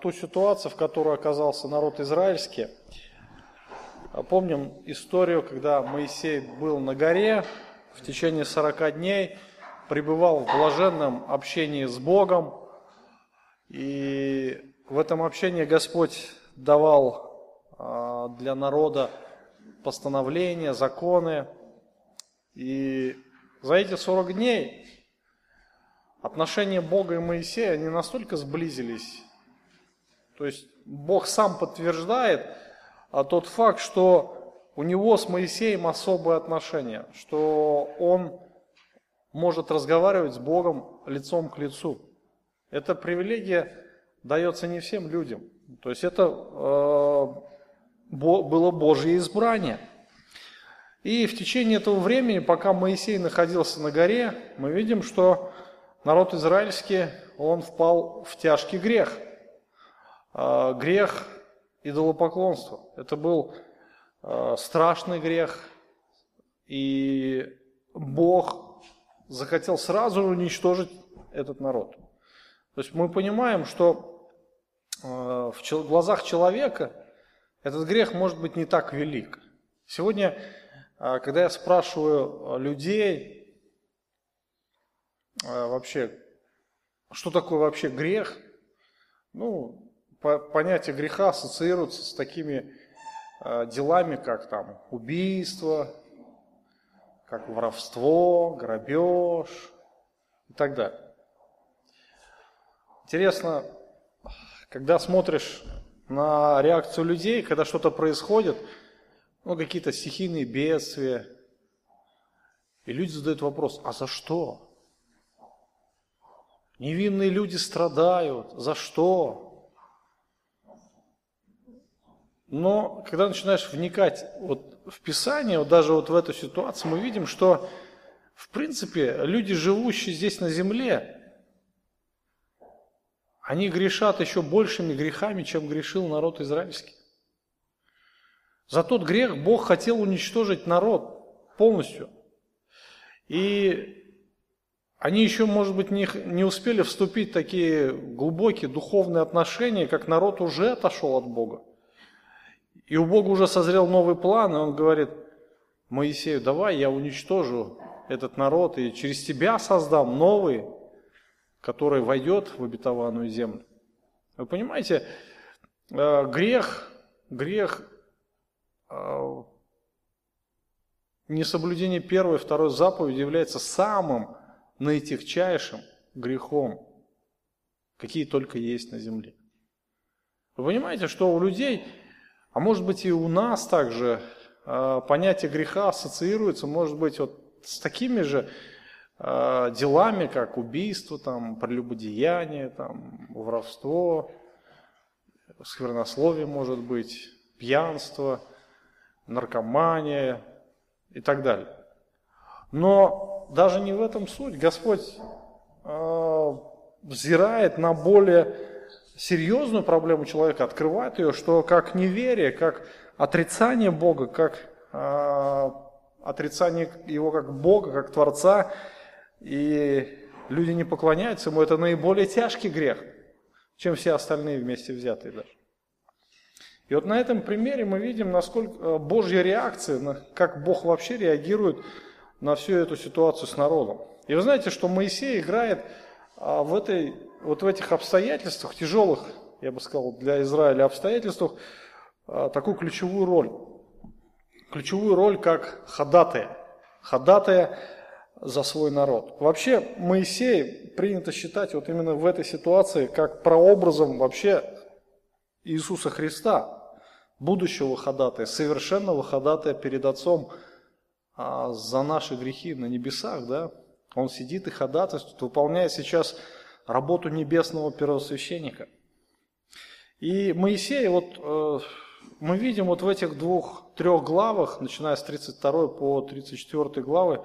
ту ситуацию, в которой оказался народ израильский. Помним историю, когда Моисей был на горе, в течение 40 дней пребывал в блаженном общении с Богом. И в этом общении Господь давал для народа постановления, законы. И за эти 40 дней отношения Бога и Моисея, они настолько сблизились. То есть Бог сам подтверждает тот факт, что у него с Моисеем особые отношения, что он может разговаривать с Богом лицом к лицу. Эта привилегия дается не всем людям. То есть это было Божье избрание. И в течение этого времени, пока Моисей находился на горе, мы видим, что народ израильский, он впал в тяжкий грех. Грех идолопоклонства. Это был страшный грех. И Бог захотел сразу уничтожить этот народ. То есть мы понимаем, что в глазах человека этот грех может быть не так велик. Сегодня, когда я спрашиваю людей, вообще, что такое вообще грех, понятие греха ассоциируется с такими делами, как там убийство, как воровство, грабеж и так далее. Интересно, когда смотришь на реакцию людей, когда что-то происходит, какие-то стихийные бедствия, и люди задают вопрос: а за что? Невинные люди страдают, за что? Но когда начинаешь вникать в Писание, даже в эту ситуацию, мы видим, что в принципе люди, живущие здесь на земле, они грешат еще большими грехами, чем грешил народ израильский. За тот грех Бог хотел уничтожить народ полностью. И они еще, может быть, не успели вступить в такие глубокие духовные отношения, как народ уже отошел от Бога. И у Бога уже созрел новый план, и Он говорит Моисею: давай я уничтожу этот народ и через тебя создам новый, который войдет в обетованную землю. Вы понимаете, грех, несоблюдение первой и второй заповеди является самым наитягчайшим грехом, какие только есть на земле. Вы понимаете, что у людей, а может быть и у нас также, понятие греха ассоциируется, может быть, с такими же делами, как убийство, прелюбодеяние, воровство, сквернословие, может быть, пьянство, наркомания и так далее. Но даже не в этом суть. Господь взирает на более серьезную проблему человека, открывает ее, что как неверие, как отрицание Бога, как отрицание Его как Бога, как Творца, и люди не поклоняются Ему, это наиболее тяжкий грех, чем все остальные вместе взятые даже. И на этом примере мы видим, насколько Божья реакция, как Бог вообще реагирует на всю эту ситуацию с народом. И вы знаете, что Моисей играет в этих обстоятельствах, тяжелых, я бы сказал, для Израиля обстоятельствах, такую ключевую роль. Ключевую роль как ходатая за свой народ. Вообще Моисей принято считать именно в этой ситуации как прообразом вообще Иисуса Христа, будущего ходатая, совершенного ходатая перед Отцом за наши грехи на небесах. Да? Он сидит и ходатайствует, выполняя сейчас работу небесного первосвященника. И Моисей, мы видим в этих трех главах, начиная с 32 по 34 главы,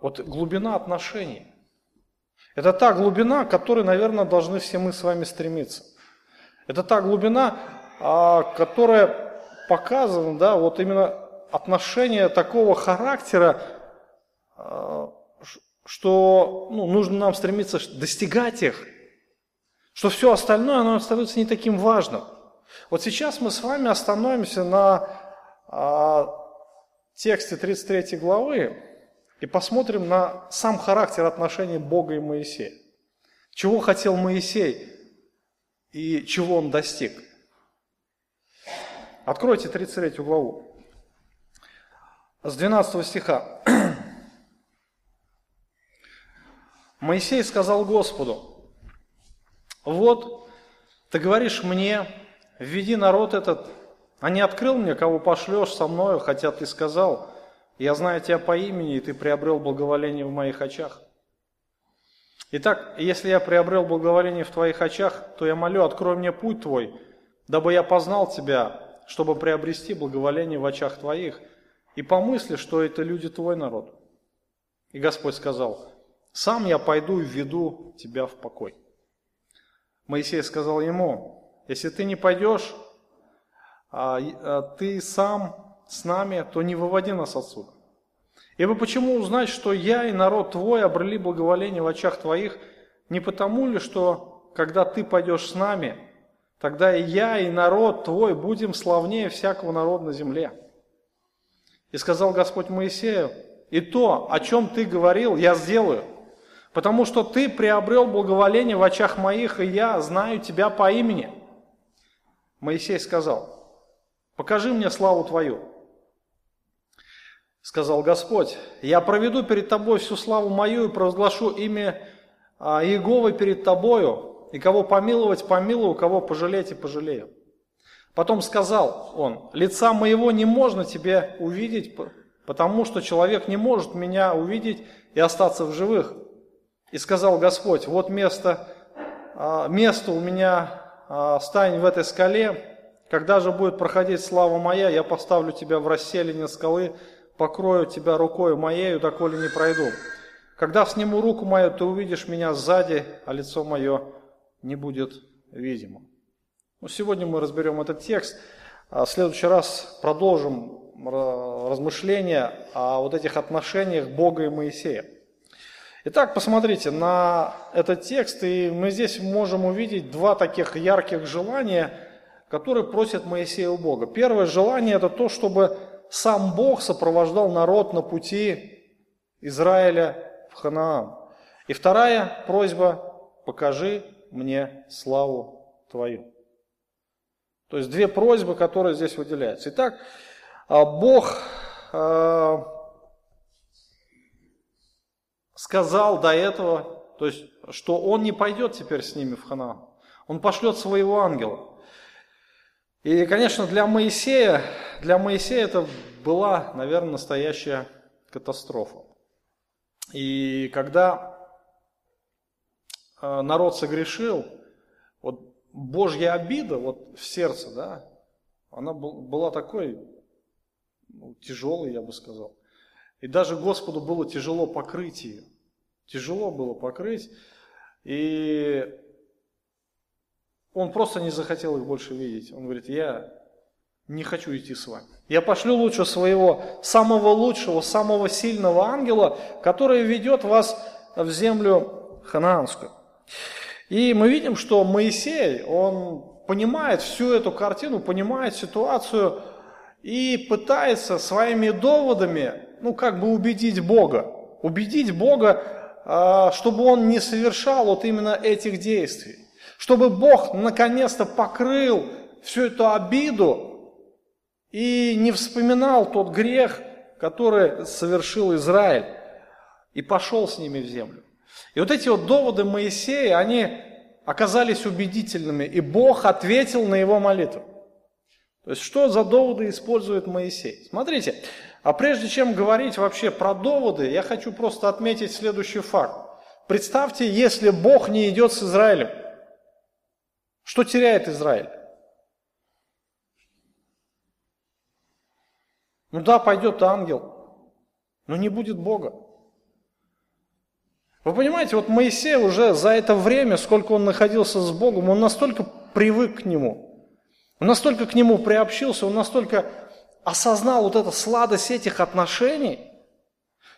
глубина отношений. Это та глубина, к которой, наверное, должны все мы с вами стремиться. Это та глубина, которая показана, именно отношения такого характера, что нужно нам стремиться достигать их, что все остальное, оно остается не таким важным. Вот сейчас мы с вами остановимся на тексте 33 главы и посмотрим на сам характер отношений Бога и Моисея. Чего хотел Моисей и чего он достиг? Откройте 33 главу. С 12 стиха. «Моисей сказал Господу: вот, ты говоришь мне, введи народ этот, а не открыл мне, кого пошлешь со мною, хотя ты сказал, я знаю тебя по имени, и ты приобрел благоволение в моих очах. Итак, если я приобрел благоволение в твоих очах, то я молю, открой мне путь твой, дабы я познал тебя, чтобы приобрести благоволение в очах твоих, и помысли, что это люди твой народ. И Господь сказал: сам я пойду и введу тебя в покой. Моисей сказал ему: если ты не пойдешь, ты сам с нами, то не выводи нас отсюда. Ибо почему узнать, что я и народ твой обрели благоволение в очах твоих, не потому ли, что когда ты пойдешь с нами, тогда и я, и народ твой будем славнее всякого народа на земле? И сказал Господь Моисею: и то, о чем ты говорил, я сделаю, потому что ты приобрел благоволение в очах моих, и я знаю тебя по имени. Моисей сказал: покажи мне славу твою. Сказал Господь: я проведу перед тобой всю славу мою и провозглашу имя Иеговы перед тобою, и кого помиловать, помилую, кого пожалеть и пожалею. Потом сказал он: лица моего не можно тебе увидеть, потому что человек не может меня увидеть и остаться в живых. И сказал Господь: вот место у меня стань в этой скале, когда же будет проходить слава моя, я поставлю тебя в расселине скалы, покрою тебя рукою моею, доколе не пройду. Когда сниму руку мою, ты увидишь меня сзади, а лицо мое не будет видимо». Ну, сегодня мы разберем этот текст. В следующий раз продолжим размышления о вот этих отношениях Бога и Моисея. Итак, посмотрите на этот текст, и мы здесь можем увидеть два таких ярких желания, которые просит Моисей у Бога. Первое желание – это то, чтобы сам Бог сопровождал народ на пути Израиля в Ханаан. И вторая просьба – покажи мне славу твою. То есть две просьбы, которые здесь выделяются. Итак, Бог сказал до этого, то есть, что Он не пойдет теперь с ними в Ханаан. Он пошлет своего ангела. И, конечно, для Моисея это была, наверное, настоящая катастрофа. И когда народ согрешил, вот Божья обида вот в сердце, да, она была такой, ну, тяжелой, я бы сказал. И даже Господу было тяжело покрыть ее. Тяжело было покрыть, и Он просто не захотел их больше видеть. Он говорит: я не хочу идти с вами. Я пошлю лучше своего самого лучшего, самого сильного ангела, который ведет вас в землю ханаанскую. И мы видим, что Моисей, он понимает всю эту картину, понимает ситуацию и пытается своими доводами, ну, как бы убедить Бога, чтобы он не совершал вот именно этих действий, чтобы Бог наконец-то покрыл всю эту обиду и не вспоминал тот грех, который совершил Израиль, и пошел с ними в землю. И вот эти вот доводы Моисея, они оказались убедительными, и Бог ответил на его молитву. То есть, что за доводы использует Моисей? Смотрите, а прежде чем говорить вообще про доводы, я хочу просто отметить следующий факт. Представьте, если Бог не идет с Израилем, что теряет Израиль? Ну да, пойдет ангел, но не будет Бога. Вы понимаете, вот Моисей уже за это время, сколько он находился с Богом, он настолько привык к Нему, он настолько к Нему приобщился, он настолько осознал вот эту сладость этих отношений,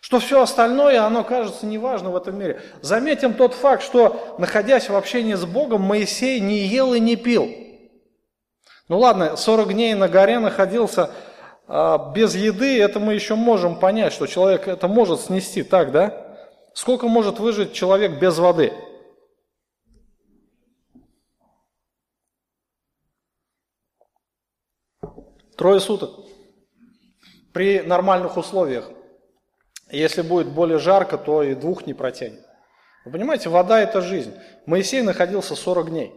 Что все остальное, оно кажется неважно в этом мире. Заметим тот факт, что, находясь в общении с Богом, Моисей не ел и не пил. Ну ладно, 40 дней на горе находился без еды, это мы еще можем понять, что человек это может снести, так, да? Сколько может выжить человек без воды? Трое суток. При нормальных условиях. Если будет более жарко, то и двух не протянет. Вы понимаете, вода – это жизнь. Моисей находился 40 дней.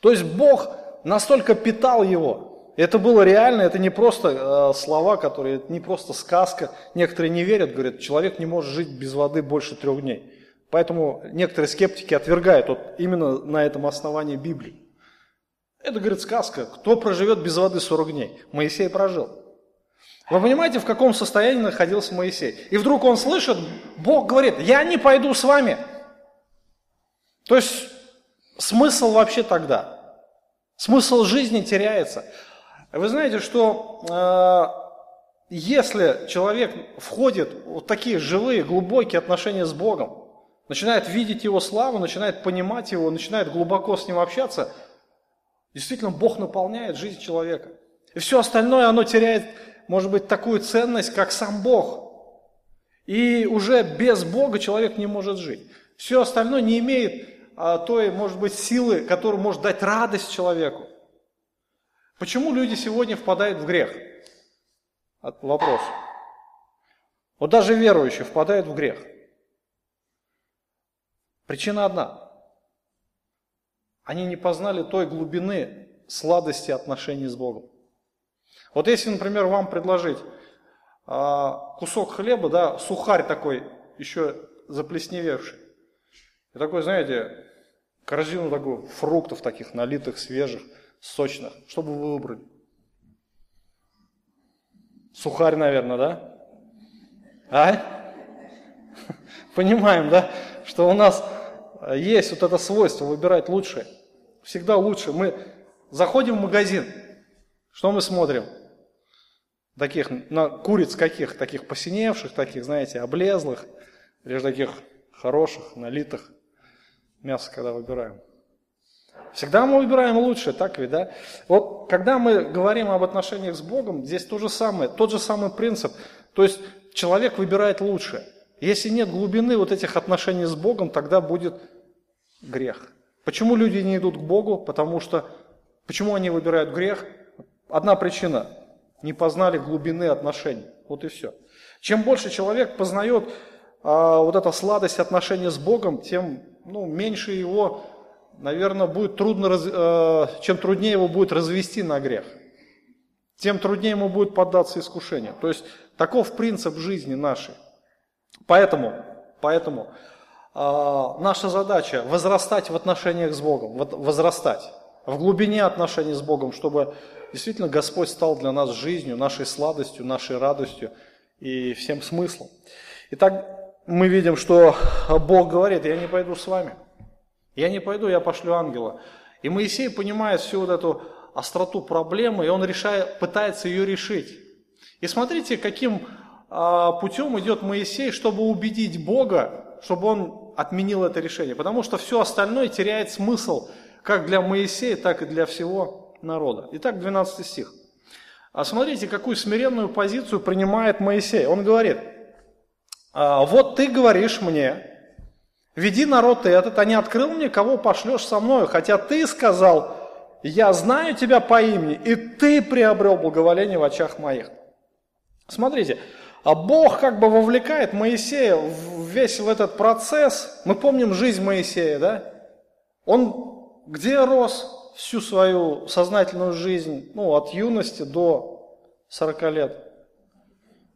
То есть Бог настолько питал его. Это было реально, это не просто слова, которые, это не просто сказка. Некоторые не верят, говорят, человек не может жить без воды больше 3 дней. Поэтому некоторые скептики отвергают вот именно на этом основании Библии. Это, говорит, сказка. Кто проживет без воды 40 дней? Моисей прожил. Вы понимаете, в каком состоянии находился Моисей? И вдруг он слышит, Бог говорит, я не пойду с вами. То есть смысл вообще тогда? Смысл жизни теряется. Вы знаете, что если человек входит в такие живые, глубокие отношения с Богом, начинает видеть Его славу, начинает понимать Его, начинает глубоко с Ним общаться, действительно Бог наполняет жизнь человека. И все остальное оно теряет, может быть, такую ценность, как сам Бог. И уже без Бога человек не может жить. Все остальное не имеет той, может быть, силы, которую может дать радость человеку. Почему люди сегодня впадают в грех? Вопрос. Вот даже верующие впадают в грех. Причина одна. Они не познали той глубины сладости отношений с Богом. Вот если, например, вам предложить кусок хлеба, да, сухарь такой, еще заплесневевший, и такой, знаете, корзину такую, фруктов таких налитых, свежих, сочных, что бы вы выбрали? Сухарь, наверное, да? А? Понимаем, да, что у нас есть вот это свойство выбирать лучшее. Всегда лучше. Мы заходим в магазин, что мы смотрим? Таких, на куриц каких? Таких посиневших, таких, знаете, облезлых, лишь таких хороших, налитых. Мясо, когда выбираем. Всегда мы выбираем лучшее, так ведь, да? Вот когда мы говорим об отношениях с Богом, здесь то же самое, тот же самый принцип. То есть человек выбирает лучшее. Если нет глубины вот этих отношений с Богом, тогда будет грех. Почему люди не идут к Богу? Потому что, почему они выбирают грех? Одна причина – не познали глубины отношений. Вот и все. Чем больше человек познает вот эту сладость отношений с Богом, тем меньше его, наверное, будет чем труднее его будет развести на грех, тем труднее ему будет поддаться искушению. То есть таков принцип жизни нашей. Поэтому наша задача – возрастать в отношениях с Богом, возрастать в глубине отношений с Богом, чтобы действительно Господь стал для нас жизнью, нашей сладостью, нашей радостью и всем смыслом. Итак, мы видим, что Бог говорит, я не пойду с вами, я не пойду, я пошлю ангела. И Моисей понимает всю вот эту остроту проблемы, и он пытается ее решить. И смотрите, каким путем идет Моисей, чтобы убедить Бога, чтобы он отменил это решение. Потому что все остальное теряет смысл, как для Моисея, так и для всего народа. Итак, 12 стих. А смотрите, какую смиренную позицию принимает Моисей. Он говорит, вот ты говоришь мне, веди народ этот, а не открыл мне, кого пошлешь со мною, хотя ты сказал, я знаю тебя по имени, и ты приобрел благоволение в очах моих. Смотрите, а Бог как бы вовлекает Моисея весь в этот процесс. Мы помним жизнь Моисея, да? Он где рос? Всю свою сознательную жизнь, от юности до 40 лет.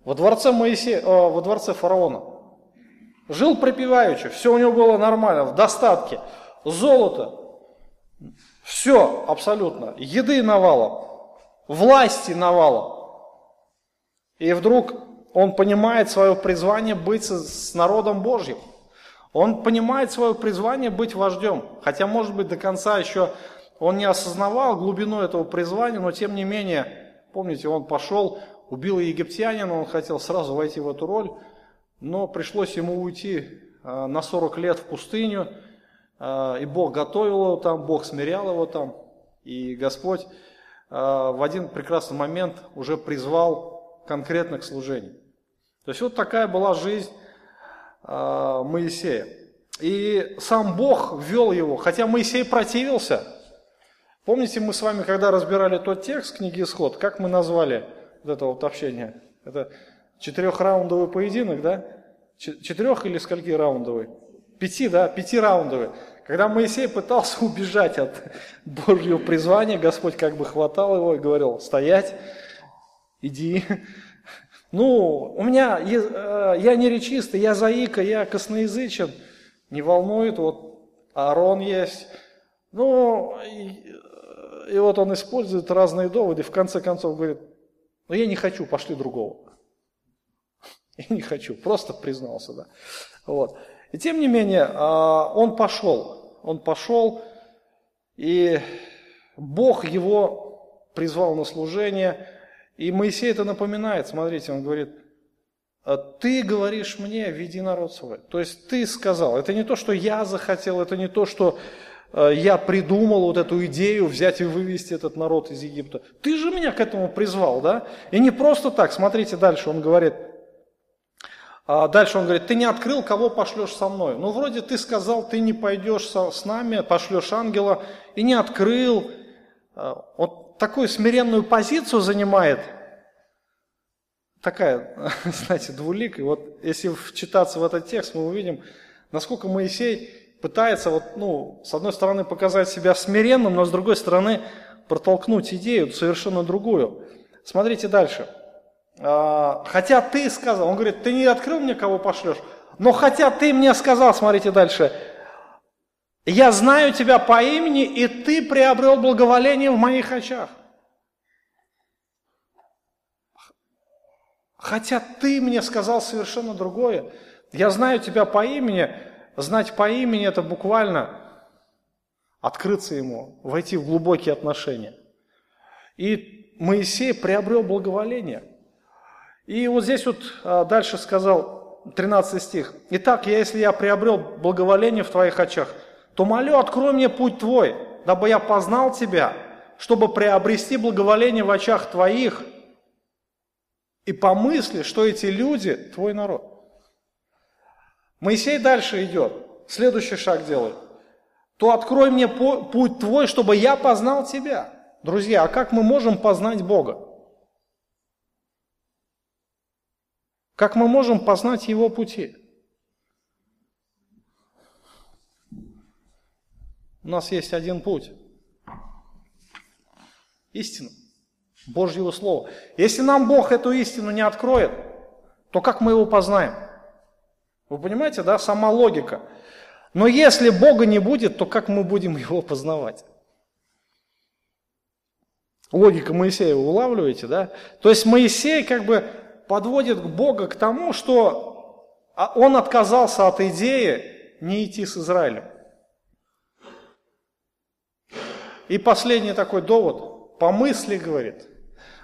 Во дворце фараона. Жил припеваючи, все у него было нормально, в достатке. Золото, все абсолютно. Еды навалом, власти навалом. И вдруг он понимает свое призвание быть с народом Божьим. Он понимает свое призвание быть вождем. Хотя, может быть, до конца еще он не осознавал глубину этого призвания, но тем не менее, помните, он пошел, убил египтянина, он хотел сразу войти в эту роль, но пришлось ему уйти на 40 лет в пустыню, и Бог готовил его там, Бог смирял его там, и Господь в один прекрасный момент уже призвал конкретно к служению. То есть вот такая была жизнь Моисея. И сам Бог ввел его, хотя Моисей противился. Помните, мы с вами, когда разбирали тот текст книги «Исход», как мы назвали вот это вот общение? Это четырехраундовый поединок, да? Четырех или скольки раундовый? Пяти, да? Пятираундовый. Когда Моисей пытался убежать от Божьего призвания, Господь как бы хватал его и говорил: «Стоять, иди». Ну, у меня, я не речистый, я заика, я косноязычен, не волнует, вот Аарон есть. Ну, и вот он использует разные доводы, в конце концов говорит: ну, я не хочу, пошли другого. Я не хочу, просто признался, да. Вот. И тем не менее, он пошел, и Бог его призвал на служение. И Моисей это напоминает, смотрите, он говорит: ты говоришь мне, веди народ свой. То есть ты сказал, это не то, что я захотел, это не то, что я придумал вот эту идею взять и вывести этот народ из Египта. Ты же меня к этому призвал, да? И не просто так, смотрите дальше, он говорит, ты не открыл, кого пошлешь со мной. Ну, вроде ты сказал, ты не пойдешь с нами, пошлешь ангела, и не открыл. Вот такую смиренную позицию занимает, такая, знаете, двуликая. Вот если вчитаться в этот текст, мы увидим, насколько Моисей пытается, вот, ну, с одной стороны, показать себя смиренным, но с другой стороны, протолкнуть идею совершенно другую. Смотрите дальше. Хотя ты сказал, он говорит, ты не открыл мне, кого пошлешь, но хотя ты мне сказал, смотрите дальше, я знаю тебя по имени, и ты приобрел благоволение в моих очах. Хотя ты мне сказал совершенно другое, я знаю тебя по имени. Знать по имени – это буквально открыться ему, войти в глубокие отношения. И Моисей приобрел благоволение. И вот здесь вот дальше сказал 13 стих. «Итак, если я приобрел благоволение в твоих очах, то молю, открой мне путь твой, дабы я познал тебя, чтобы приобрести благоволение в очах твоих, и помысли, что эти люди – твой народ». Моисей дальше идет, следующий шаг делает. «То открой мне путь твой, чтобы я познал тебя». Друзья, а как мы можем познать Бога? Как мы можем познать Его пути? У нас есть один путь. Истина. Божьего Слова. Если нам Бог эту истину не откроет, то как мы Его познаем? Вы понимаете, да, сама логика. Но если Бога не будет, то как мы будем Его познавать? Логика Моисея, вы улавливаете, да? То есть Моисей как бы подводит Бога к тому, что он отказался от идеи не идти с Израилем. И последний такой довод, помысли, говорит.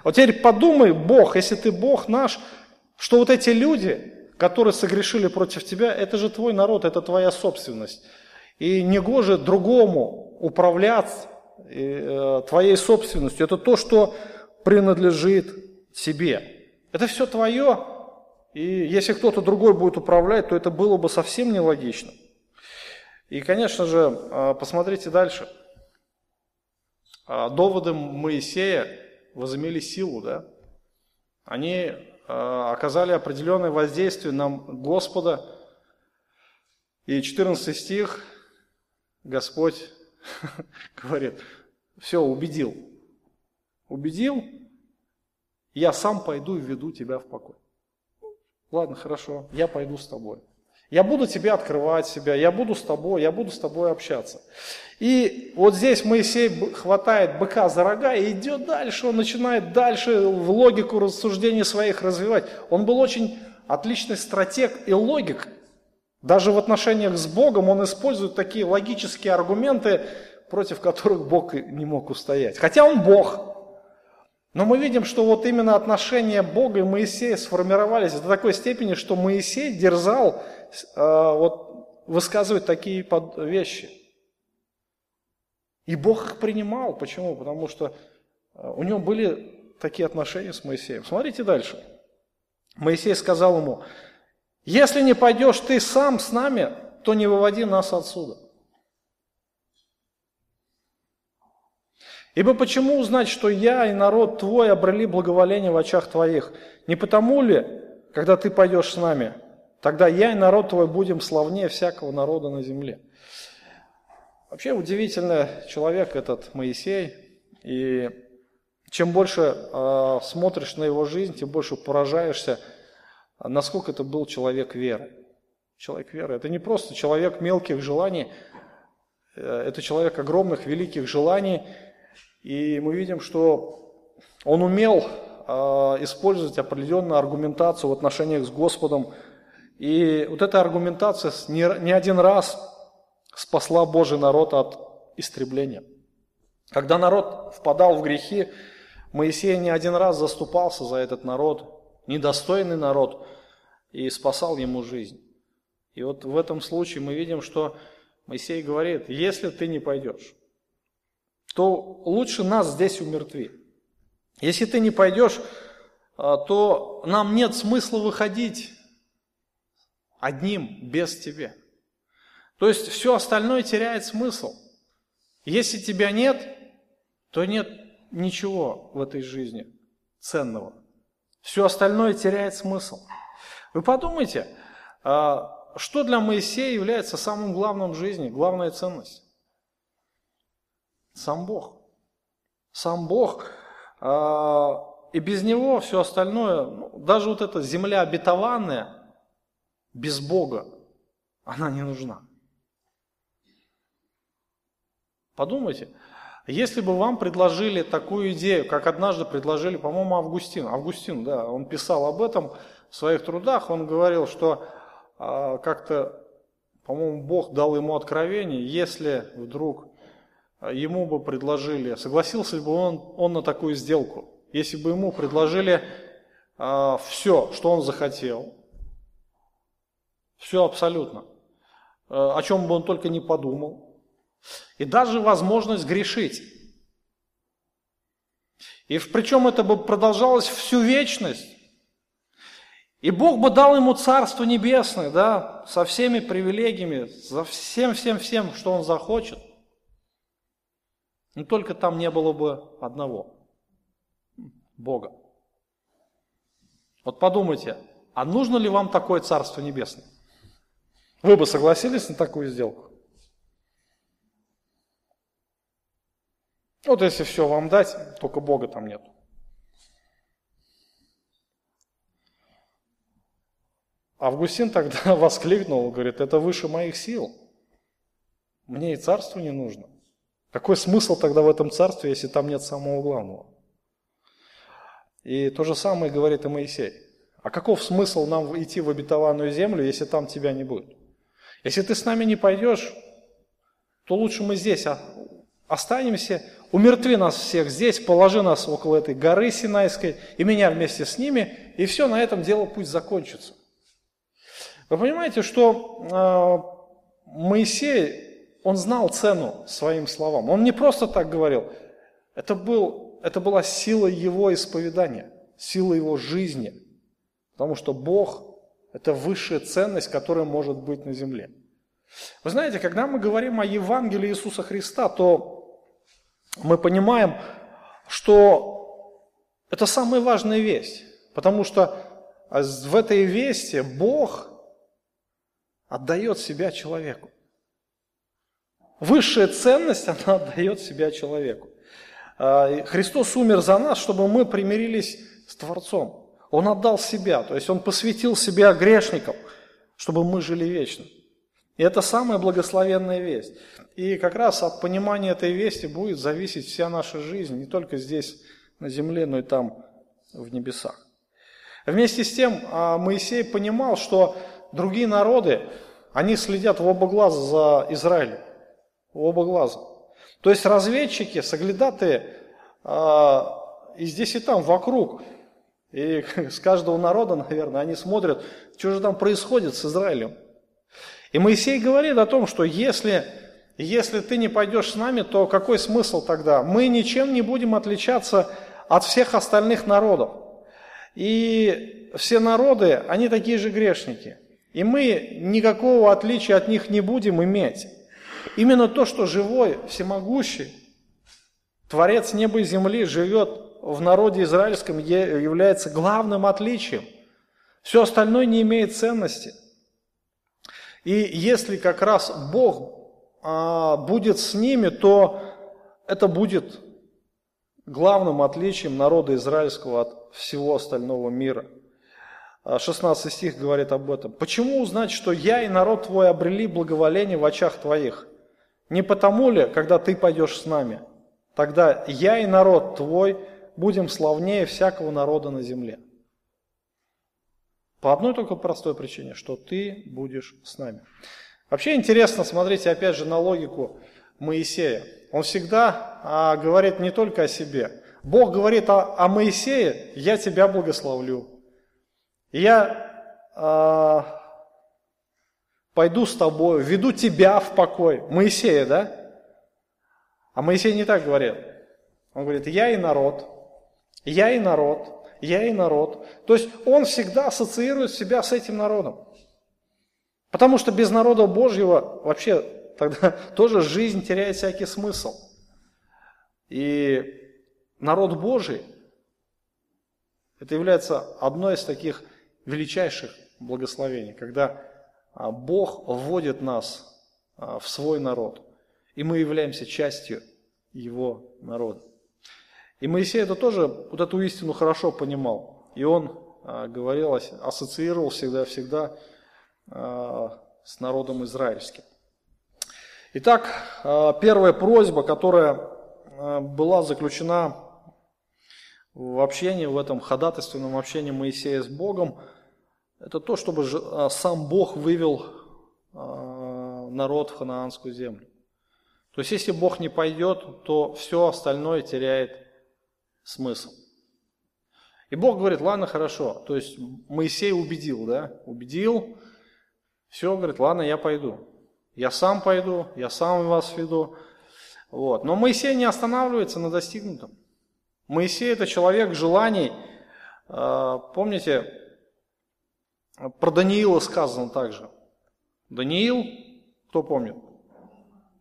Вот теперь подумай, Бог, если ты Бог наш, что вот эти люди, которые согрешили против тебя, это же твой народ, это твоя собственность. И негоже другому управлять твоей собственностью. Это то, что принадлежит тебе. Это все твое, и если кто-то другой будет управлять, то это было бы совсем нелогично. И, конечно же, посмотрите дальше. Доводы Моисея возымели силу, да? Они оказали определенное воздействие на Господа. И 14 стих Господь говорит, все, убедил, я сам пойду и введу тебя в покой. Ладно, хорошо, я пойду с тобой. Я буду тебе открывать себя, я буду с тобой общаться. И вот здесь Моисей хватает быка за рога и идет дальше, он начинает дальше в логику рассуждений своих развивать. Он был очень отличный стратег и логик. Даже в отношениях с Богом он использует такие логические аргументы, против которых Бог не мог устоять. Хотя он Бог. Но мы видим, что вот именно отношения Бога и Моисея сформировались до такой степени, что Моисей дерзал высказывать такие вещи. И Бог их принимал. Почему? Потому что у него были такие отношения с Моисеем. Смотрите дальше. Моисей сказал ему: «Если не пойдешь ты сам с нами, то не выводи нас отсюда». Ибо почему узнать, что я и народ твой обрели благоволение в очах твоих? Не потому ли, когда ты пойдешь с нами, тогда я и народ твой будем славнее всякого народа на земле? Вообще удивительный человек этот Моисей. И чем больше смотришь на его жизнь, тем больше поражаешься, насколько это был человек веры. Человек веры. Это не просто человек мелких желаний, это человек огромных, великих желаний. И мы видим, что он умел использовать определенную аргументацию в отношениях с Господом. И вот эта аргументация не один раз спасла Божий народ от истребления. Когда народ впадал в грехи, Моисей не один раз заступался за этот народ, недостойный народ, и спасал ему жизнь. И вот в этом случае мы видим, что Моисей говорит: «Если ты не пойдешь, то лучше нас здесь умертви. Если ты не пойдешь, то нам нет смысла выходить одним без тебя». То есть все остальное теряет смысл. Если тебя нет, то нет ничего в этой жизни ценного. Все остальное теряет смысл. Вы подумайте, что для Моисея является самым главным в жизни, главная ценность? Сам Бог. Сам Бог. И без Него все остальное, даже вот эта земля обетованная, без Бога, она не нужна. Подумайте, если бы вам предложили такую идею, как однажды предложили, по-моему, Августин. Августин, да, он писал об этом в своих трудах, он говорил, что как-то, по-моему, Бог дал ему откровение, если вдруг ему бы предложили, согласился бы он на такую сделку, если бы ему предложили все, что он захотел, все абсолютно, о чем бы он только не подумал, и даже возможность грешить. И причем это бы продолжалось всю вечность, и Бог бы дал ему Царство Небесное, да, со всеми привилегиями, за всем, что он захочет. Но только там не было бы одного – Бога. Вот подумайте, а нужно ли вам такое Царство Небесное? Вы бы согласились на такую сделку? Вот если все вам дать, только Бога там нет. Августин тогда воскликнул, говорит: это выше моих сил. Мне и царство не нужно. Какой смысл тогда в этом царстве, если там нет самого главного? И то же самое говорит и Моисей. А каков смысл нам идти в обетованную землю, если там тебя не будет? Если ты с нами не пойдешь, то лучше мы здесь останемся, умертви нас всех здесь, положи нас около этой горы Синайской, и меня вместе с ними, и все, на этом дело пусть закончится. Вы понимаете, что Моисей, он знал цену своим словам. Он не просто так говорил. Это была сила его исповедания, сила его жизни. Потому что Бог – это высшая ценность, которая может быть на земле. Вы знаете, когда мы говорим о Евангелии Иисуса Христа, то мы понимаем, что это самая важная весть. Потому что в этой вести Бог отдает себя человеку. Высшая ценность, она отдает себя человеку. Христос умер за нас, чтобы мы примирились с Творцом. Он отдал себя, то есть Он посвятил себя грешникам, чтобы мы жили вечно. И это самая благословенная весть. И как раз от понимания этой вести будет зависеть вся наша жизнь, не только здесь, на земле, но и там, в небесах. Вместе с тем Моисей понимал, что другие народы, они следят в оба глаза за Израилем. Оба глаза. То есть разведчики, соглядатые и здесь, и там, вокруг. И с каждого народа, наверное, они смотрят, что же там происходит с Израилем. И Моисей говорит о том, что если ты не пойдешь с нами, то какой смысл тогда? Мы ничем не будем отличаться от всех остальных народов. И все народы, они такие же грешники. И мы никакого отличия от них не будем иметь. Именно то, что живой, всемогущий, Творец неба и земли живет в народе израильском, является главным отличием. Все остальное не имеет ценности. И если как раз Бог будет с ними, то это будет главным отличием народа израильского от всего остального мира. 16 стих говорит об этом. «Почему узнать, что я и народ твой обрели благоволение в очах твоих? Не потому ли, когда ты пойдешь с нами? Тогда я и народ твой будем славнее всякого народа на земле». По одной только простой причине, что ты будешь с нами. Вообще интересно, смотрите, опять же, на логику Моисея. Он всегда говорит не только о себе. Бог говорит о Моисее: «Я тебя благословлю. Я пойду с тобой, веду тебя в покой». Моисея, да? А Моисей не так говорит. Он говорит: «Я и народ». «Я и народ», «я и народ». То есть он всегда ассоциирует себя с этим народом. Потому что без народа Божьего вообще тогда тоже жизнь теряет всякий смысл. И народ Божий, это является одной из таких величайших благословений, когда Бог вводит нас в свой народ, и мы являемся частью его народа. И Моисей это тоже, вот эту истину хорошо понимал. И он говорил, ассоциировал всегда с народом израильским. Итак, первая просьба, которая была заключена в общении, в этом ходатайственном общении Моисея с Богом, это то, чтобы сам Бог вывел народ в ханаанскую землю. То есть, если Бог не пойдет, то все остальное теряет смысл. И Бог говорит: ладно, хорошо. То есть Моисей убедил, да? Убедил. Все, говорит: ладно, я пойду. Я сам пойду, я сам вас веду. Вот. Но Моисей не останавливается на достигнутом. Моисей — это человек желаний. Помните, про Даниила сказано также. Даниил, кто помнит?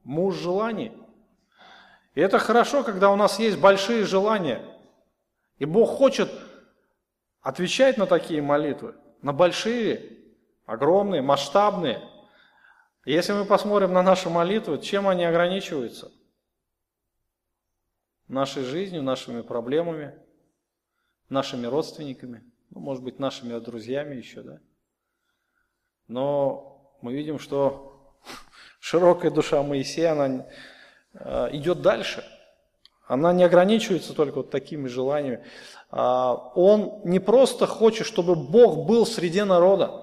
Муж желаний. И это хорошо, когда у нас есть большие желания. И Бог хочет отвечать на такие молитвы, на большие, огромные, масштабные. И если мы посмотрим на наши молитвы, чем они ограничиваются? Нашей жизнью, нашими проблемами, нашими родственниками, ну, может быть, нашими друзьями еще, да? Но мы видим, что широкая душа Моисея, она идет дальше. Она не ограничивается только вот такими желаниями. Он не просто хочет, чтобы Бог был среди народа.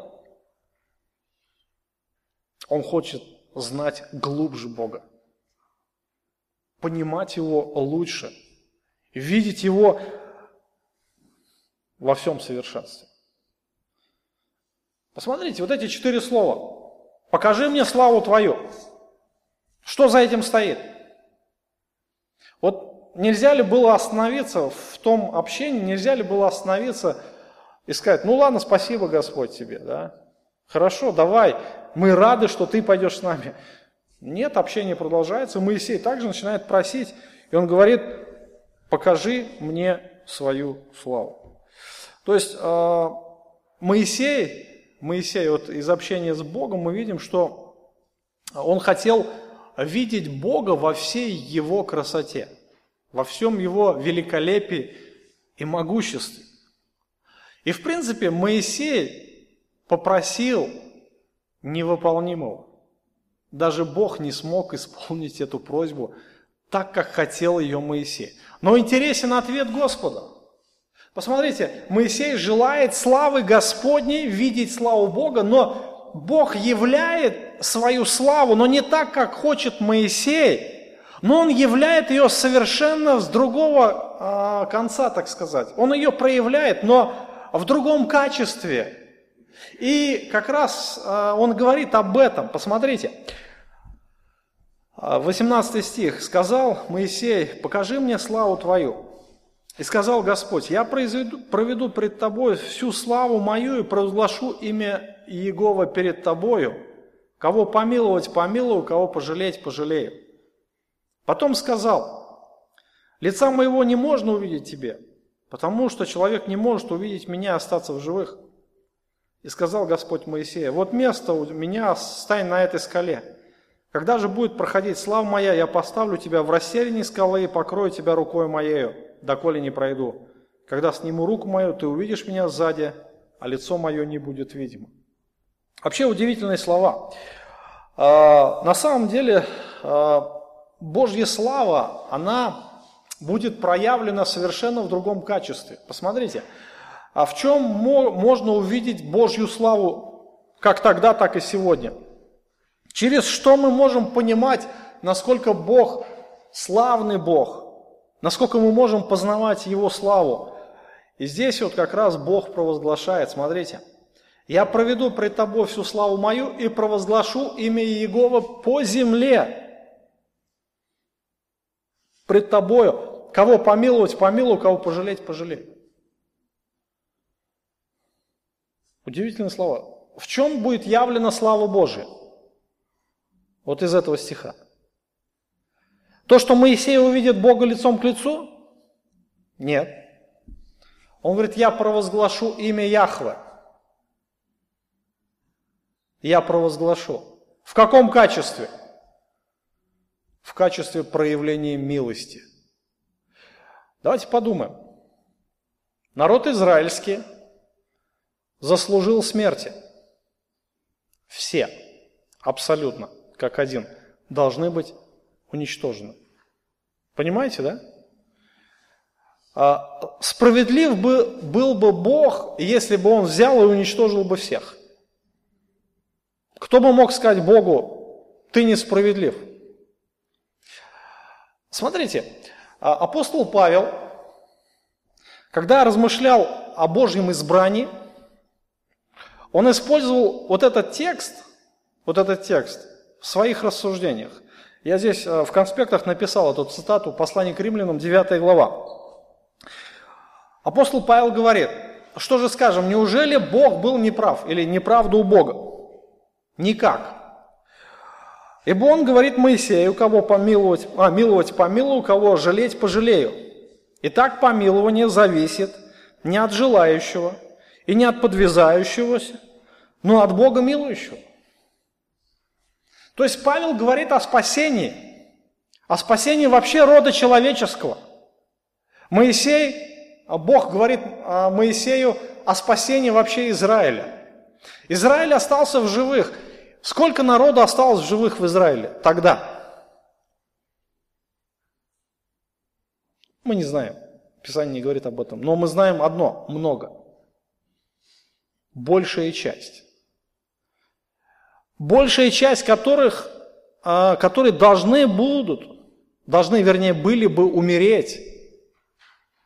Он хочет знать глубже Бога, понимать Его лучше, видеть Его во всем совершенстве. Посмотрите, вот эти 4 слова. «Покажи мне славу Твою». Что за этим стоит? Вот нельзя ли было остановиться в том общении, нельзя ли было остановиться и сказать: ну ладно, спасибо, Господь, тебе, да? Хорошо, давай, мы рады, что ты пойдешь с нами. Нет, общение продолжается. Моисей также начинает просить, и он говорит: покажи мне свою славу. То есть Моисей вот из общения с Богом мы видим, что он хотел видеть Бога во всей Его красоте, во всем Его великолепии и могуществе. И, в принципе, Моисей попросил невыполнимого. Даже Бог не смог исполнить эту просьбу так, как хотел ее Моисей. Но интересен ответ Господа. Посмотрите, Моисей желает славы Господней, видеть славу Бога, но Бог являет свою славу, но не так, как хочет Моисей. но он являет ее совершенно с другого конца, так сказать. Он ее проявляет, но в другом качестве. И как раз он говорит об этом. Посмотрите, 18 стих. «Сказал Моисей, покажи мне славу твою. И сказал Господь, я проведу пред тобой всю славу мою и провозглашу имя Иегова перед тобою. Кого помиловать, помилую, кого пожалеть, пожалею. Потом сказал, лица моего не можно увидеть тебе, потому что человек не может увидеть меня и остаться в живых. И сказал Господь Моисея, вот место у меня, стань на этой скале. Когда же будет проходить слава моя, я поставлю тебя в расселине скалы и покрою тебя рукой моею, доколе не пройду. Когда сниму руку мою, ты увидишь меня сзади, а лицо мое не будет видимо». Вообще удивительные слова. На самом деле, Божья слава, она будет проявлена совершенно в другом качестве. Посмотрите, а в чем можно увидеть Божью славу как тогда, так и сегодня? Через что мы можем понимать, насколько Бог славный Бог, насколько мы можем познавать Его славу? И здесь вот как раз Бог провозглашает, смотрите, «Я проведу пред тобой всю славу мою и провозглашу имя Иегова по земле, пред тобою, кого помиловать, помилую, кого пожалеть, пожалею». Удивительные слова. В чем будет явлена слава Божия? Вот из этого стиха. То, что Моисей увидит Бога лицом к лицу? Нет. Он говорит, я провозглашу имя Яхве. Я провозглашу. В каком качестве? В качестве проявления милости. Давайте подумаем. Народ израильский заслужил смерти. Все, абсолютно, как один, должны быть уничтожены. Понимаете, да? Справедлив был бы Бог, если бы Он взял и уничтожил бы всех. Кто бы мог сказать Богу, ты несправедлив? Смотрите, апостол Павел, когда размышлял о Божьем избрании, он использовал вот этот текст в своих рассуждениях. Я здесь в конспектах написал эту цитату, послание к римлянам, 9 глава. Апостол Павел говорит, что же скажем, неужели Бог был неправ или неправда у Бога? Никак. Ибо он говорит Моисею, кого помиловать помилую, кого жалеть пожалею. Итак, помилование зависит не от желающего и не от подвязающегося, но от Бога милующего. То есть Павел говорит о спасении вообще рода человеческого. Бог говорит Моисею о спасении вообще Израиля. Израиль остался в живых. Сколько народу осталось в живых в Израиле тогда? Мы не знаем. Писание не говорит об этом. Но мы знаем одно – много. Большая часть которые были бы умереть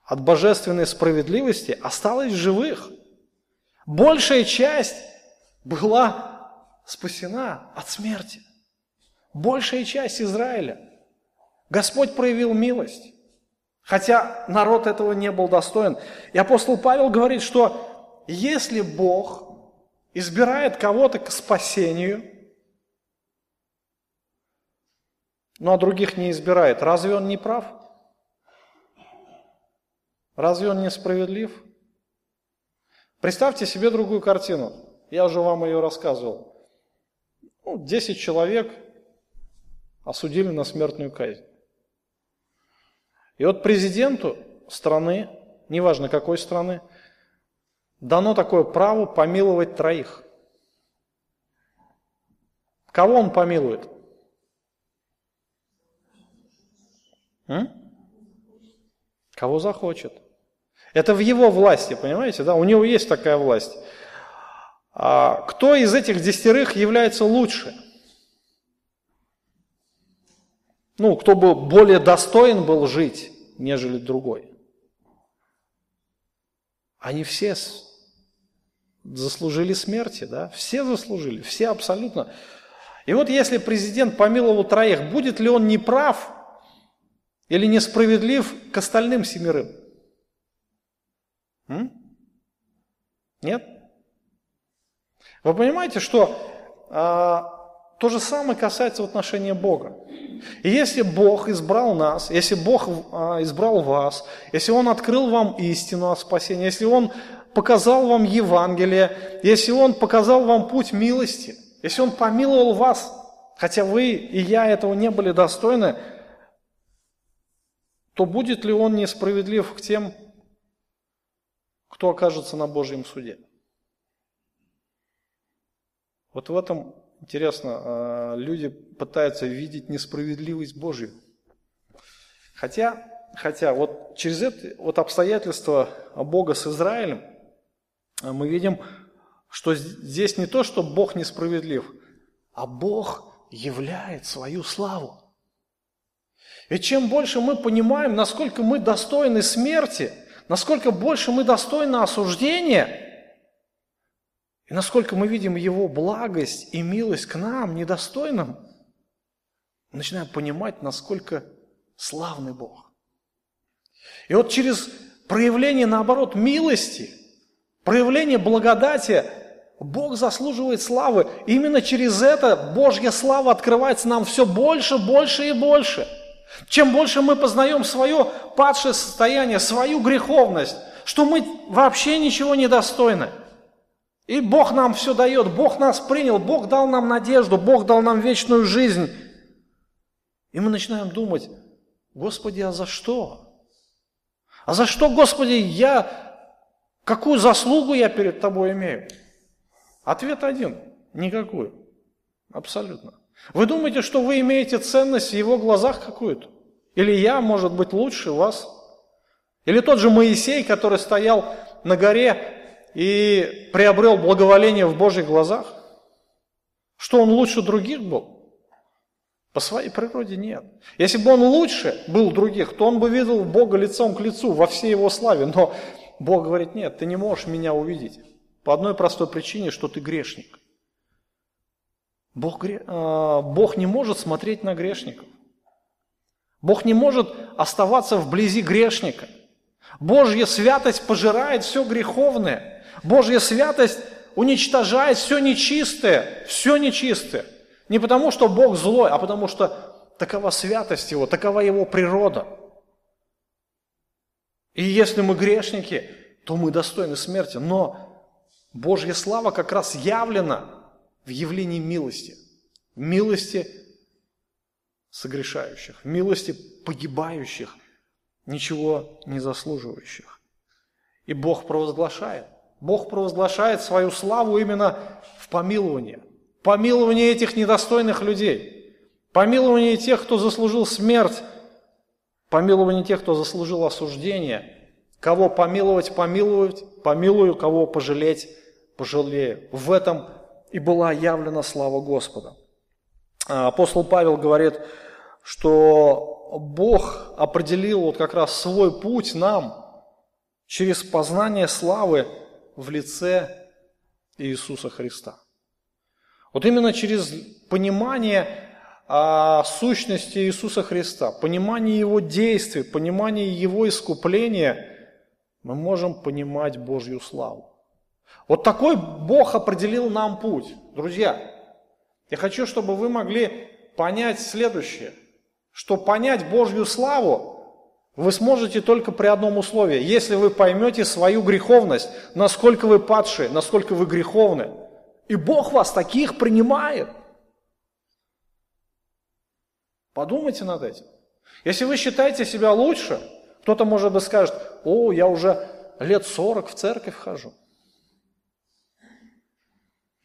от божественной справедливости, осталась в живых. Большая часть была спасена от смерти. Большая часть Израиля. Господь проявил милость, хотя народ этого не был достоин. И апостол Павел говорит, что если Бог избирает кого-то к спасению, но других не избирает, разве Он не прав? Разве Он не справедлив? Представьте себе другую картину. Я уже вам ее рассказывал. 10 человек осудили на смертную казнь. И вот президенту страны, неважно какой страны, дано такое право помиловать 3. Кого он помилует? Кого захочет. Это в его власти, понимаете? Да? У него есть такая власть. Кто из этих 10 является лучше? Ну, кто бы более достоин был жить, нежели другой. Они все заслужили смерти, да? Все заслужили, все абсолютно. И вот если президент помиловал троих, будет ли он неправ или несправедлив к остальным 7? Нет? Вы понимаете, что то же самое касается отношения Бога. И если Бог избрал нас, если Бог избрал вас, если Он открыл вам истину о спасении, если Он показал вам Евангелие, если Он показал вам путь милости, если Он помиловал вас, хотя вы и я этого не были достойны, то будет ли Он несправедлив к тем, кто окажется на Божьем суде? Вот в этом интересно, люди пытаются видеть несправедливость Божью. Хотя вот через это вот обстоятельства Бога с Израилем мы видим, что здесь не то, что Бог несправедлив, а Бог являет свою славу. И чем больше мы понимаем, насколько мы достойны смерти, насколько больше мы достойны осуждения, и насколько мы видим Его благость и милость к нам, недостойным, мы начинаем понимать, насколько славный Бог. И вот через проявление, наоборот, милости, проявление благодати, Бог заслуживает славы. И именно через это Божья слава открывается нам все больше, больше и больше. Чем больше мы познаем свое падшее состояние, свою греховность, что мы вообще ничего не достойны. И Бог нам все дает, Бог нас принял, Бог дал нам надежду, Бог дал нам вечную жизнь. И мы начинаем думать: Господи, а за что? А за что, Господи, какую заслугу я перед Тобой имею? Ответ один – никакую, абсолютно. Вы думаете, что вы имеете ценность в Его глазах какую-то? Или я, может быть, лучше вас? Или тот же Моисей, который стоял на горе и приобрел благоволение в Божьих глазах? Что он лучше других был? По своей природе нет. Если бы он лучше был других, то он бы видел Бога лицом к лицу во всей Его славе. Но Бог говорит: нет, ты не можешь меня увидеть. По одной простой причине, что ты грешник. Бог не может смотреть на грешников. Бог не может оставаться вблизи грешника. Божья святость пожирает все греховное. Божья святость уничтожает все нечистое, все нечистое. Не потому, что Бог злой, а потому, что такова святость Его, такова Его природа. И если мы грешники, то мы достойны смерти. Но Божья слава как раз явлена в явлении милости. Милости согрешающих, милости погибающих, ничего не заслуживающих. И Бог провозглашает. Бог провозглашает свою славу именно в помиловании. Помиловании этих недостойных людей. Помиловании тех, кто заслужил смерть. Помиловании тех, кто заслужил осуждение. Кого помиловать, помилую, кого пожалеть, пожалею. В этом и была явлена слава Господа. Апостол Павел говорит, что Бог определил вот как раз свой путь нам через познание славы в лице Иисуса Христа. Вот именно через понимание сущности Иисуса Христа, понимание Его действий, понимание Его искупления, мы можем понимать Божью славу. Вот такой Бог определил нам путь. Друзья, я хочу, чтобы вы могли понять следующее, что понять Божью славу вы сможете только при одном условии: если вы поймете свою греховность, насколько вы падшие, насколько вы греховны. И Бог вас таких принимает. Подумайте над этим. Если вы считаете себя лучше, кто-то, может быть, скажет: о, я уже лет 40 в церковь хожу.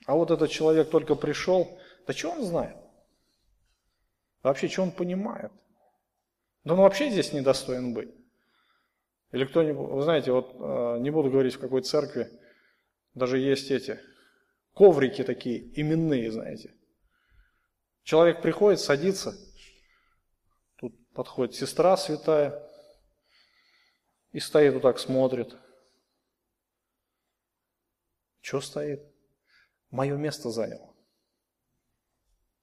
А вот этот человек только пришел, да что он знает? Вообще, что он понимает? Да он вообще здесь недостоин быть. Или кто-нибудь, вы знаете, вот не буду говорить, в какой церкви, даже есть эти коврики такие именные, знаете. Человек приходит, садится, подходит сестра святая и стоит вот так, смотрит. Что стоит? Мое место заняло.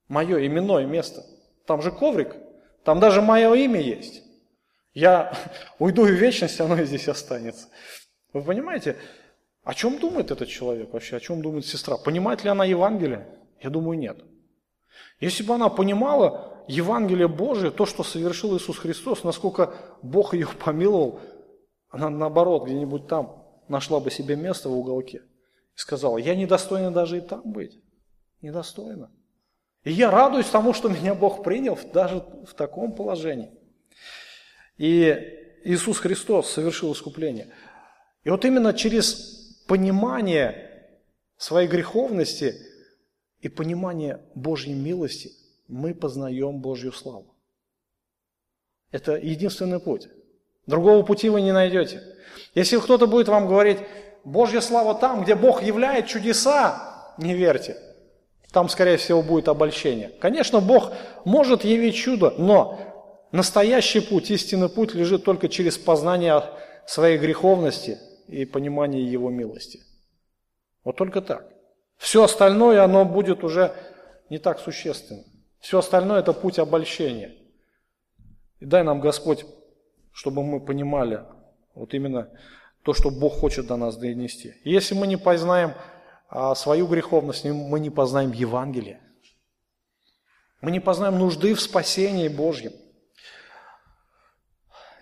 Мое именное место. Там же коврик, там даже мое имя есть. Я уйду в вечность, оно и здесь останется. Вы понимаете, о чем думает этот человек вообще, о чем думает сестра? Понимает ли она Евангелие? Я думаю, нет. Если бы она понимала Евангелие Божие, то, что совершил Иисус Христос, насколько Бог ее помиловал, она, наоборот, где-нибудь там нашла бы себе место в уголке и сказала: я недостойна даже и там быть. Недостойна. И я радуюсь тому, что меня Бог принял даже в таком положении. И Иисус Христос совершил искупление. И вот именно через понимание своей греховности и понимание Божьей милости мы познаем Божью славу. Это единственный путь. Другого пути вы не найдете. Если кто-то будет вам говорить: Божья слава там, где Бог являет чудеса, не верьте. Там, скорее всего, будет обольщение. Конечно, Бог может явить чудо, но настоящий путь, истинный путь лежит только через познание своей греховности и понимание Его милости. Вот только так. Все остальное, оно будет уже не так существенно. Все остальное – это путь обольщения. И дай нам, Господь, чтобы мы понимали вот именно то, что Бог хочет до нас донести. И если мы не познаем свою греховность, мы не познаем Евангелие. Мы не познаем нужды в спасении Божьем.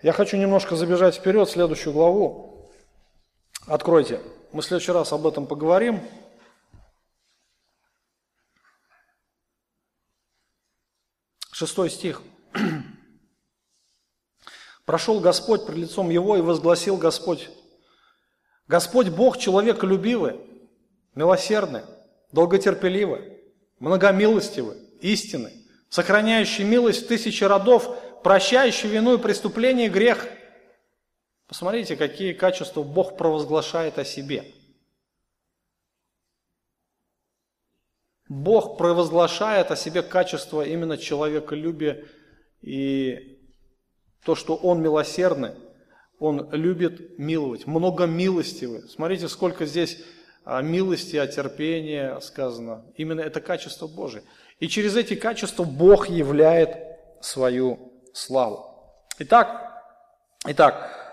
Я хочу немножко забежать вперед, следующую главу. Откройте. Мы в следующий раз об этом поговорим. Шестой стих. «Прошел Господь пред лицом его, и возгласил Господь: Господь Бог человеколюбивый, милосердный, долготерпеливый, многомилостивый, истинный, сохраняющий милость тысячи родов, прощающий вину и преступление и грех». Посмотрите, какие качества Бог провозглашает о себе. Бог провозглашает о себе качество именно человеколюбия и то, что Он милосердный, Он любит миловать, многомилостивый. Смотрите, сколько здесь о милости, о терпении сказано. Именно это качество Божие. И через эти качества Бог являет свою славу. Итак,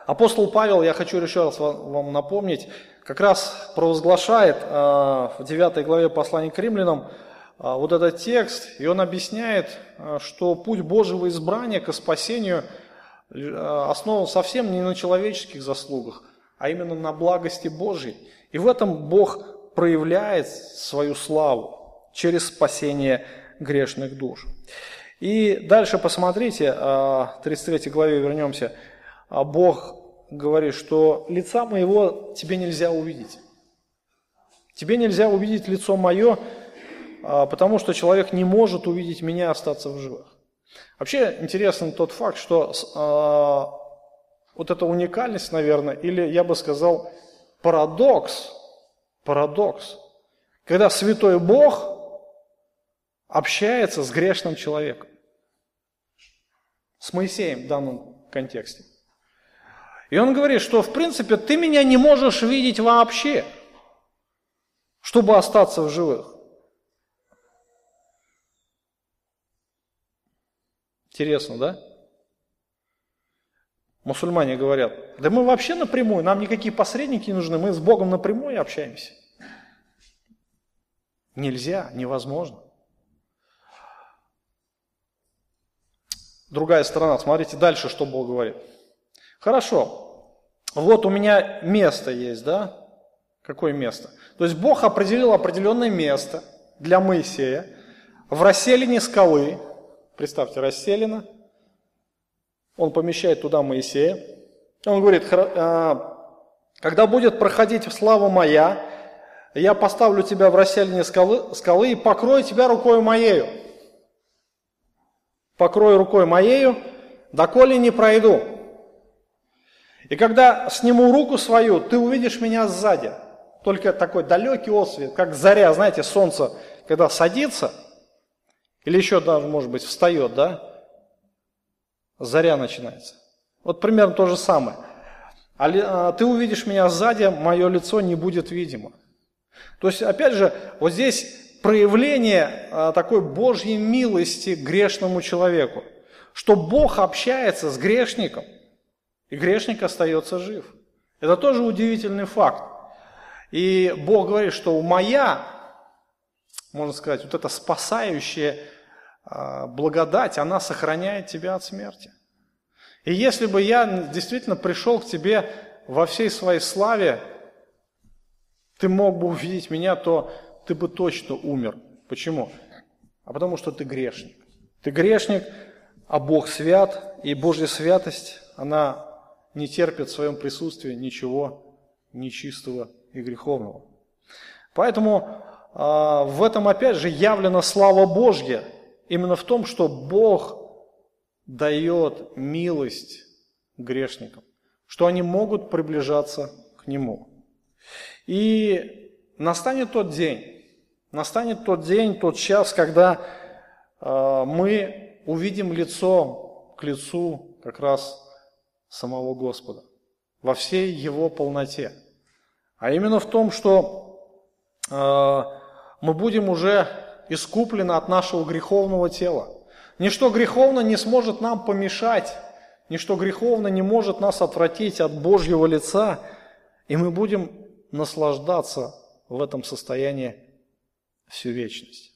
апостол Павел, я хочу еще раз вам напомнить, как раз провозглашает в 9 главе послания к римлянам вот этот текст, и он объясняет, что путь Божьего избрания к спасению основан совсем не на человеческих заслугах, а именно на благости Божьей. И в этом Бог проявляет свою славу через спасение грешных душ. И дальше посмотрите, в 33 главе вернемся, Бог говорит, что лица моего тебе нельзя увидеть. Тебе нельзя увидеть лицо мое, потому что человек не может увидеть меня и остаться в живых. Вообще интересен тот факт, что вот эта уникальность, наверное, или я бы сказал парадокс, когда святой Бог общается с грешным человеком, с Моисеем в данном контексте. И он говорит, что в принципе ты меня не можешь видеть вообще, чтобы остаться в живых. Интересно, да? Мусульмане говорят: да мы вообще напрямую, нам никакие посредники не нужны, мы с Богом напрямую общаемся. Нельзя, невозможно. Другая сторона, смотрите дальше, что Бог говорит. Хорошо, вот у меня место есть, да? Какое место? То есть Бог определил определенное место для Моисея в расселине скалы. Представьте, расселина. Он помещает туда Моисея. Он говорит: когда будет проходить слава моя, я поставлю тебя в расселине скалы и покрою тебя рукою моею. Покрою рукой моею, доколе не пройду. И когда сниму руку свою, ты увидишь меня сзади. Только такой далекий отсвет, как заря, знаете, солнце, когда садится, или еще даже, может быть, встает, да? заря начинается. Вот примерно то же самое. А ты увидишь меня сзади, мое лицо не будет видимо. То есть, опять же, вот здесь проявление такой Божьей милости грешному человеку, что Бог общается с грешником, и грешник остается жив. Это тоже удивительный факт. И Бог говорит, что моя, можно сказать, вот эта спасающая благодать, она сохраняет тебя от смерти. И если бы я действительно пришел к тебе во всей своей славе, ты мог бы увидеть меня, то ты бы точно умер. Почему? А потому что ты грешник. Ты грешник, а Бог свят, и Божья святость, она не терпит в своем присутствии ничего нечистого и греховного. Поэтому в этом опять же явлена слава Божья, именно в том, что Бог дает милость грешникам, что они могут приближаться к Нему. И настанет тот день, тот час, когда мы увидим лицо к лицу как раз самого Господа во всей Его полноте. А именно в том, что мы будем уже искуплены от нашего греховного тела. Ничто греховно не сможет нам помешать, ничто греховно не может нас отвратить от Божьего лица, и мы будем наслаждаться в этом состоянии всю вечность.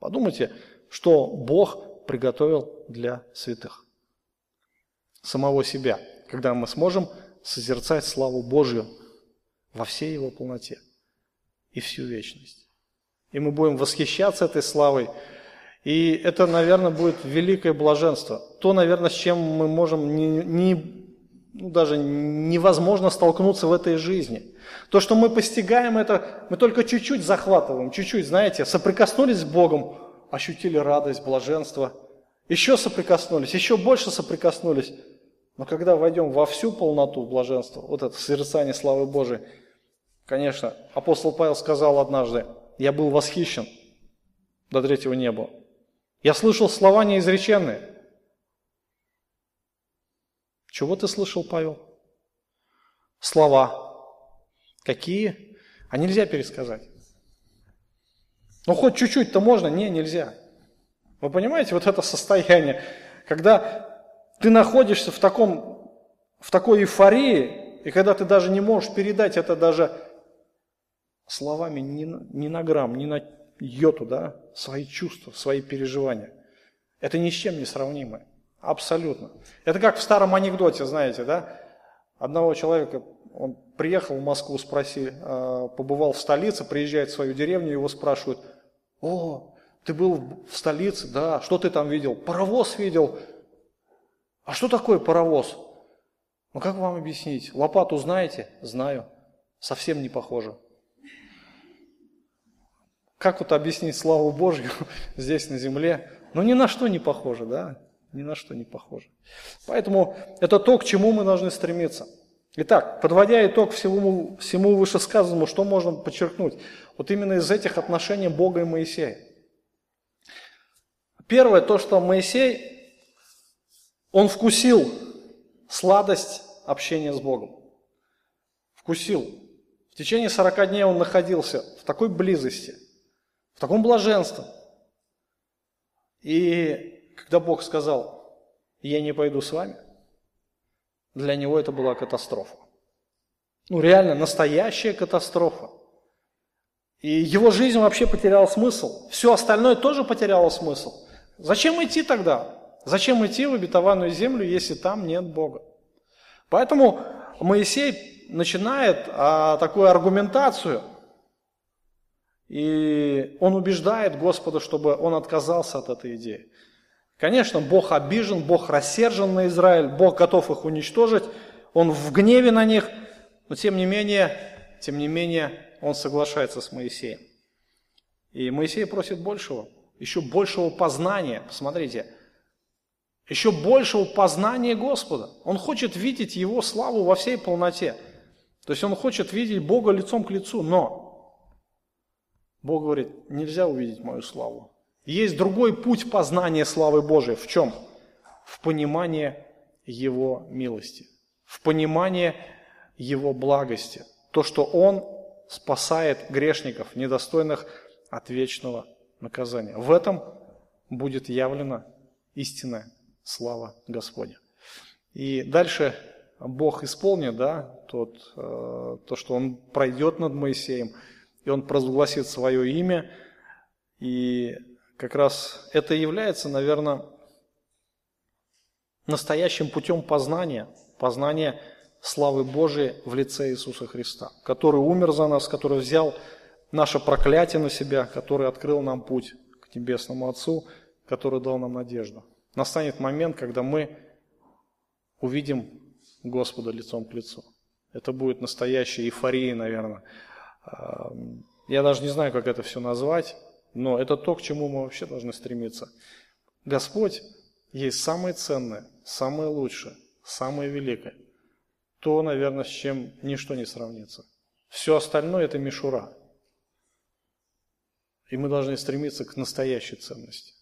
Подумайте, что Бог приготовил для святых самого себя, когда мы сможем созерцать славу Божью во всей Его полноте и всю вечность. И мы будем восхищаться этой славой, и это, наверное, будет великое блаженство. То, наверное, с чем мы можем даже невозможно столкнуться в этой жизни. То, что мы постигаем это, мы только чуть-чуть захватываем, чуть-чуть, знаете, соприкоснулись с Богом, ощутили радость, блаженство, еще соприкоснулись, еще больше соприкоснулись. Но когда войдем во всю полноту блаженства, вот это созерцание славы Божией, конечно, апостол Павел сказал однажды: «Я был восхищен до третьего неба. Я слышал слова неизреченные». Чего ты слышал, Павел? Слова. Какие? А нельзя пересказать. Ну, хоть чуть-чуть-то можно? Не, нельзя. Вы понимаете, вот это состояние, когда ты находишься в такой эйфории, и когда ты даже не можешь передать это даже словами ни на грамм, ни на йоту, да, свои чувства, свои переживания. Это ни с чем не сравнимо. Абсолютно. Это как в старом анекдоте, знаете, да? Одного человека, он приехал в Москву, спросили, побывал в столице, приезжает в свою деревню, его спрашивают: «О, ты был в столице, да, что ты там видел?» «Паровоз видел». «А что такое паровоз?» «Ну как вам объяснить? Лопату знаете?» «Знаю». «Совсем не похоже». Как вот объяснить славу Божью здесь на земле? Ну ни на что не похоже, да? Ни на что не похоже. Поэтому это то, к чему мы должны стремиться. Итак, подводя итог всему вышесказанному, что можно подчеркнуть? Вот именно из этих отношений Бога и Моисея. Первое, то, что Моисей, он вкусил сладость общения с Богом. Вкусил. В течение 40 дней он находился в такой близости, в таком блаженстве. И когда Бог сказал: «Я не пойду с вами», для него это была катастрофа. Ну реально, настоящая катастрофа. И его жизнь вообще потеряла смысл. Все остальное тоже потеряло смысл. Зачем идти тогда? Зачем идти в обетованную землю, если там нет Бога? Поэтому Моисей начинает такую аргументацию, и он убеждает Господа, чтобы он отказался от этой идеи. Конечно, Бог обижен, Бог рассержен на Израиль, Бог готов их уничтожить, он в гневе на них, но тем не менее, он соглашается с Моисеем. И Моисей просит большего, еще большего познания, посмотрите, еще большего познания Господа. Он хочет видеть Его славу во всей полноте. То есть он хочет видеть Бога лицом к лицу, но Бог говорит: нельзя увидеть мою славу. Есть другой путь познания славы Божией. В чем? в понимание Его милости, в понимание Его благости, то, что Он спасает грешников, недостойных от вечного наказания. В этом будет явлена истинная слава Господня. И дальше Бог исполнит, то, что Он пройдет над Моисеем, и Он провозгласит свое имя. И как раз это является, наверное, настоящим путем познания славы Божией в лице Иисуса Христа, который умер за нас, который взял наше проклятие на себя, который открыл нам путь к Небесному Отцу, который дал нам надежду. Настанет момент, когда мы увидим Господа лицом к лицу. Это будет настоящая эйфория, наверное. Я даже не знаю, как это все назвать, но это то, к чему мы вообще должны стремиться. Господь есть самое ценное, самое лучшее, самое великое. То, наверное, с чем ничто не сравнится. Все остальное – это мишура. И мы должны стремиться к настоящей ценности.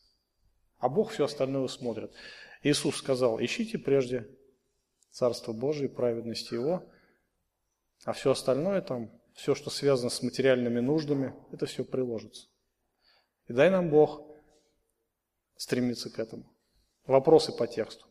А Бог все остальное усмотрит. Иисус сказал: ищите прежде Царство Божие, праведность Его, а все остальное там, все, что связано с материальными нуждами, это все приложится. И дай нам Бог стремиться к этому. Вопросы по тексту.